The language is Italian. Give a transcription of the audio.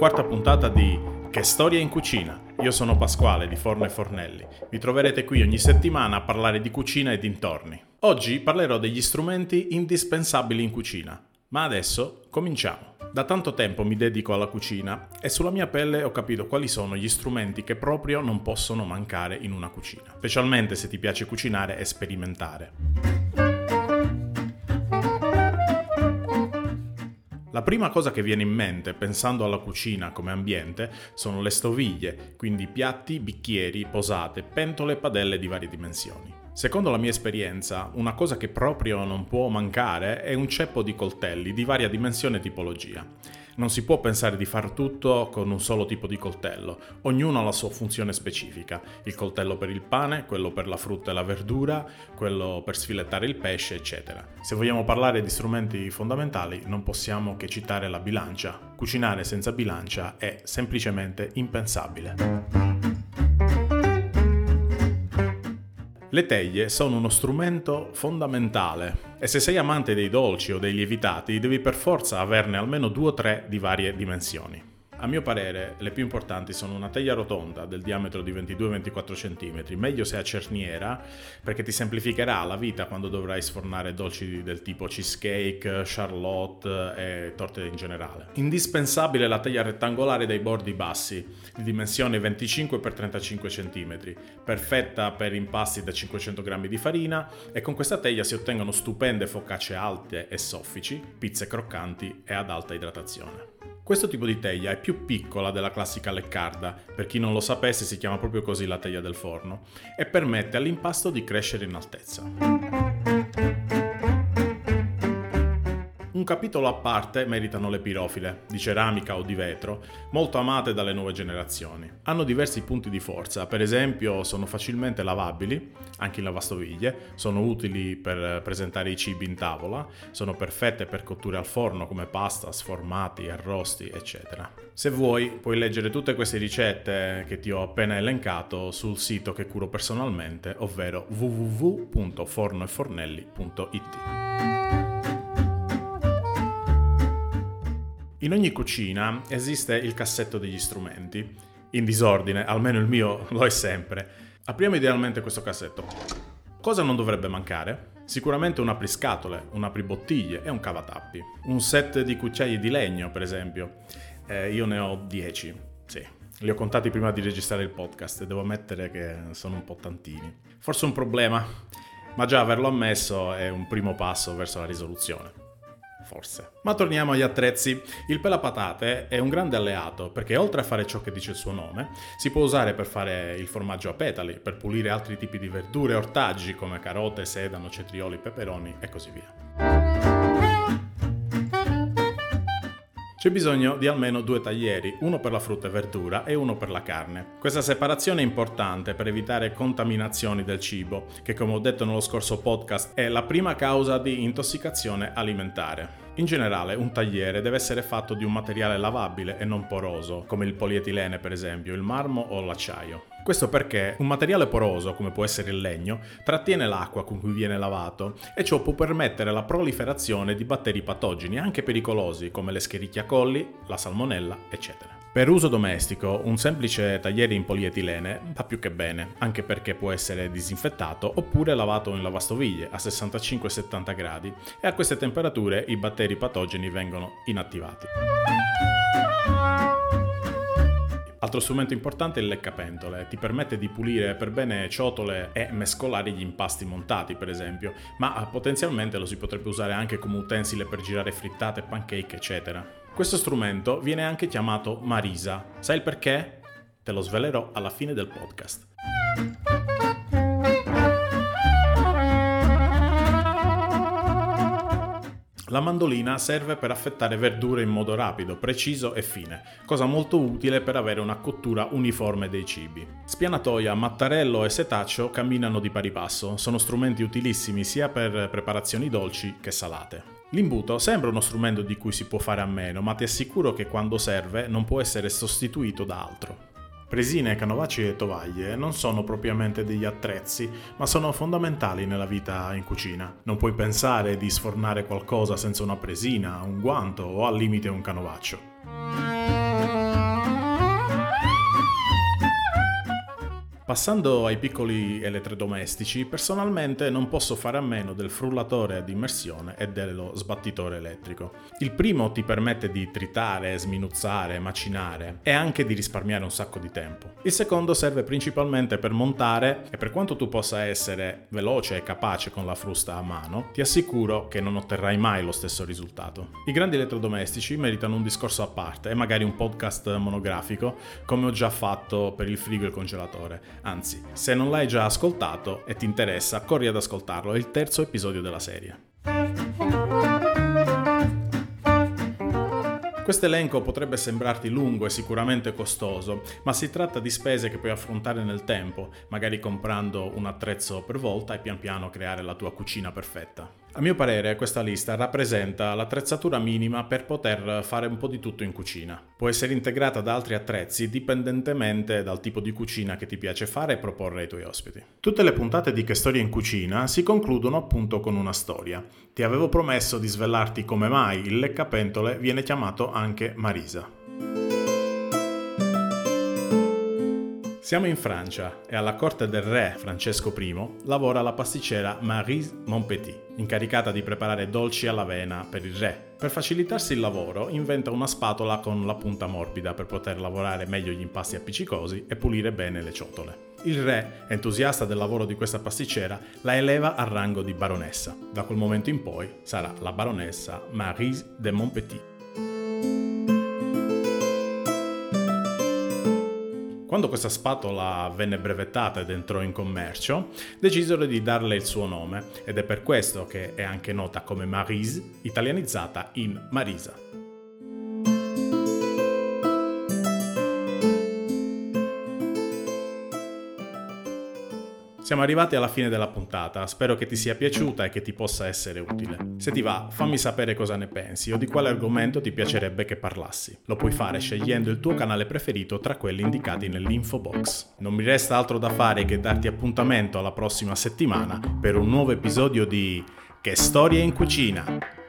quarta puntata di Che storia in cucina. Io sono Pasquale di Forno e Fornelli. Vi troverete qui ogni settimana a parlare di cucina e dintorni. Oggi parlerò degli strumenti indispensabili in cucina. Ma adesso cominciamo. Da tanto tempo mi dedico alla cucina e sulla mia pelle ho capito quali sono gli strumenti che proprio non possono mancare in una cucina, specialmente se ti piace cucinare e sperimentare. La prima cosa che viene in mente pensando alla cucina come ambiente sono le stoviglie, quindi piatti, bicchieri, posate, pentole e padelle di varie dimensioni. Secondo la mia esperienza, una cosa che proprio non può mancare è un ceppo di coltelli di varia dimensione e tipologia. Non si può pensare di far tutto con un solo tipo di coltello, ognuno ha la sua funzione specifica, il coltello per il pane, quello per la frutta e la verdura, quello per sfilettare il pesce, eccetera. Se vogliamo parlare di strumenti fondamentali non possiamo che citare la bilancia, cucinare senza bilancia è semplicemente impensabile. Le teglie sono uno strumento fondamentale e se sei amante dei dolci o dei lievitati devi per forza averne almeno 2 o 3 di varie dimensioni. A mio parere le più importanti sono una teglia rotonda del diametro di 22-24 cm, meglio se a cerniera perché ti semplificherà la vita quando dovrai sfornare dolci del tipo cheesecake, charlotte e torte in generale. Indispensabile la teglia rettangolare dai bordi bassi, di dimensioni 25x35 cm, perfetta per impasti da 500 g di farina e con questa teglia si ottengono stupende focacce alte e soffici, pizze croccanti e ad alta idratazione. Questo tipo di teglia è più piccola della classica leccarda, per chi non lo sapesse si chiama proprio così la teglia del forno, e permette all'impasto di crescere in altezza. Un capitolo a parte meritano le pirofile, di ceramica o di vetro, molto amate dalle nuove generazioni. Hanno diversi punti di forza, per esempio sono facilmente lavabili, anche in lavastoviglie, sono utili per presentare i cibi in tavola, sono perfette per cotture al forno come pasta, sformati, arrosti, eccetera. Se vuoi puoi leggere tutte queste ricette che ti ho appena elencato sul sito che curo personalmente, ovvero www.fornoefornelli.it. In ogni cucina esiste il cassetto degli strumenti, in disordine, almeno il mio lo è sempre. Apriamo idealmente questo cassetto. Cosa non dovrebbe mancare? Sicuramente un apriscatole, un apribottiglie e un cavatappi. Un set di cucchiai di legno, per esempio. Io ne ho 10, sì. Li ho contati prima di registrare il podcast e devo ammettere che sono un po' tantini. Forse un problema, ma già averlo ammesso è un primo passo verso la risoluzione. Forse. Ma torniamo agli attrezzi. Il pelapatate è un grande alleato perché oltre a fare ciò che dice il suo nome, si può usare per fare il formaggio a petali, per pulire altri tipi di verdure e ortaggi come carote, sedano, cetrioli, peperoni e così via. C'è bisogno di almeno 2 taglieri, uno per la frutta e verdura e uno per la carne. Questa separazione è importante per evitare contaminazioni del cibo, che come ho detto nello scorso podcast è la prima causa di intossicazione alimentare. In generale un tagliere deve essere fatto di un materiale lavabile e non poroso, come il polietilene per esempio, il marmo o l'acciaio. Questo perché un materiale poroso, come può essere il legno, trattiene l'acqua con cui viene lavato e ciò può permettere la proliferazione di batteri patogeni anche pericolosi come l'Escherichia coli, la salmonella, eccetera. Per uso domestico, un semplice tagliere in polietilene va più che bene, anche perché può essere disinfettato oppure lavato in lavastoviglie a 65-70 gradi e a queste temperature i batteri patogeni vengono inattivati. Altro strumento importante è il leccapentole, ti permette di pulire per bene ciotole e mescolare gli impasti montati per esempio, ma potenzialmente lo si potrebbe usare anche come utensile per girare frittate, pancake, eccetera. Questo strumento viene anche chiamato Marisa. Sai il perché? Te lo svelerò alla fine del podcast. La mandolina serve per affettare verdure in modo rapido, preciso e fine, cosa molto utile per avere una cottura uniforme dei cibi. Spianatoia, mattarello e setaccio camminano di pari passo, sono strumenti utilissimi sia per preparazioni dolci che salate. L'imbuto sembra uno strumento di cui si può fare a meno, ma ti assicuro che quando serve non può essere sostituito da altro. Presine, canovacci e tovaglie non sono propriamente degli attrezzi, ma sono fondamentali nella vita in cucina. Non puoi pensare di sfornare qualcosa senza una presina, un guanto o al limite un canovaccio. Passando ai piccoli elettrodomestici, personalmente non posso fare a meno del frullatore ad immersione e dello sbattitore elettrico. Il primo ti permette di tritare, sminuzzare, macinare e anche di risparmiare un sacco di tempo. Il secondo serve principalmente per montare e, per quanto tu possa essere veloce e capace con la frusta a mano, ti assicuro che non otterrai mai lo stesso risultato. I grandi elettrodomestici meritano un discorso a parte e magari un podcast monografico, come ho già fatto per il frigo e il congelatore. Anzi, se non l'hai già ascoltato e ti interessa, corri ad ascoltarlo, è il terzo episodio della serie. Questo elenco potrebbe sembrarti lungo e sicuramente costoso, ma si tratta di spese che puoi affrontare nel tempo, magari comprando un attrezzo per volta e pian piano creare la tua cucina perfetta. A mio parere questa lista rappresenta l'attrezzatura minima per poter fare un po' di tutto in cucina. Può essere integrata da altri attrezzi dipendentemente dal tipo di cucina che ti piace fare e proporre ai tuoi ospiti. Tutte le puntate di Che storia in cucina si concludono appunto con una storia. Ti avevo promesso di svelarti come mai il leccapentole viene chiamato anche Marise. Siamo in Francia e alla corte del re Francesco I lavora la pasticcera Marie de Montpetit, incaricata di preparare dolci all'avena per il re. Per facilitarsi il lavoro inventa una spatola con la punta morbida per poter lavorare meglio gli impasti appiccicosi e pulire bene le ciotole. Il re, entusiasta del lavoro di questa pasticcera, la eleva al rango di baronessa. Da quel momento in poi sarà la baronessa Marie de Montpetit. Quando questa spatola venne brevettata ed entrò in commercio, decisero di darle il suo nome ed è per questo che è anche nota come Marise, italianizzata in Marisa. Siamo arrivati alla fine della puntata, spero che ti sia piaciuta e che ti possa essere utile. Se ti va, fammi sapere cosa ne pensi o di quale argomento ti piacerebbe che parlassi. Lo puoi fare scegliendo il tuo canale preferito tra quelli indicati nell'info box. Non mi resta altro da fare che darti appuntamento alla prossima settimana per un nuovo episodio di Che storia in cucina!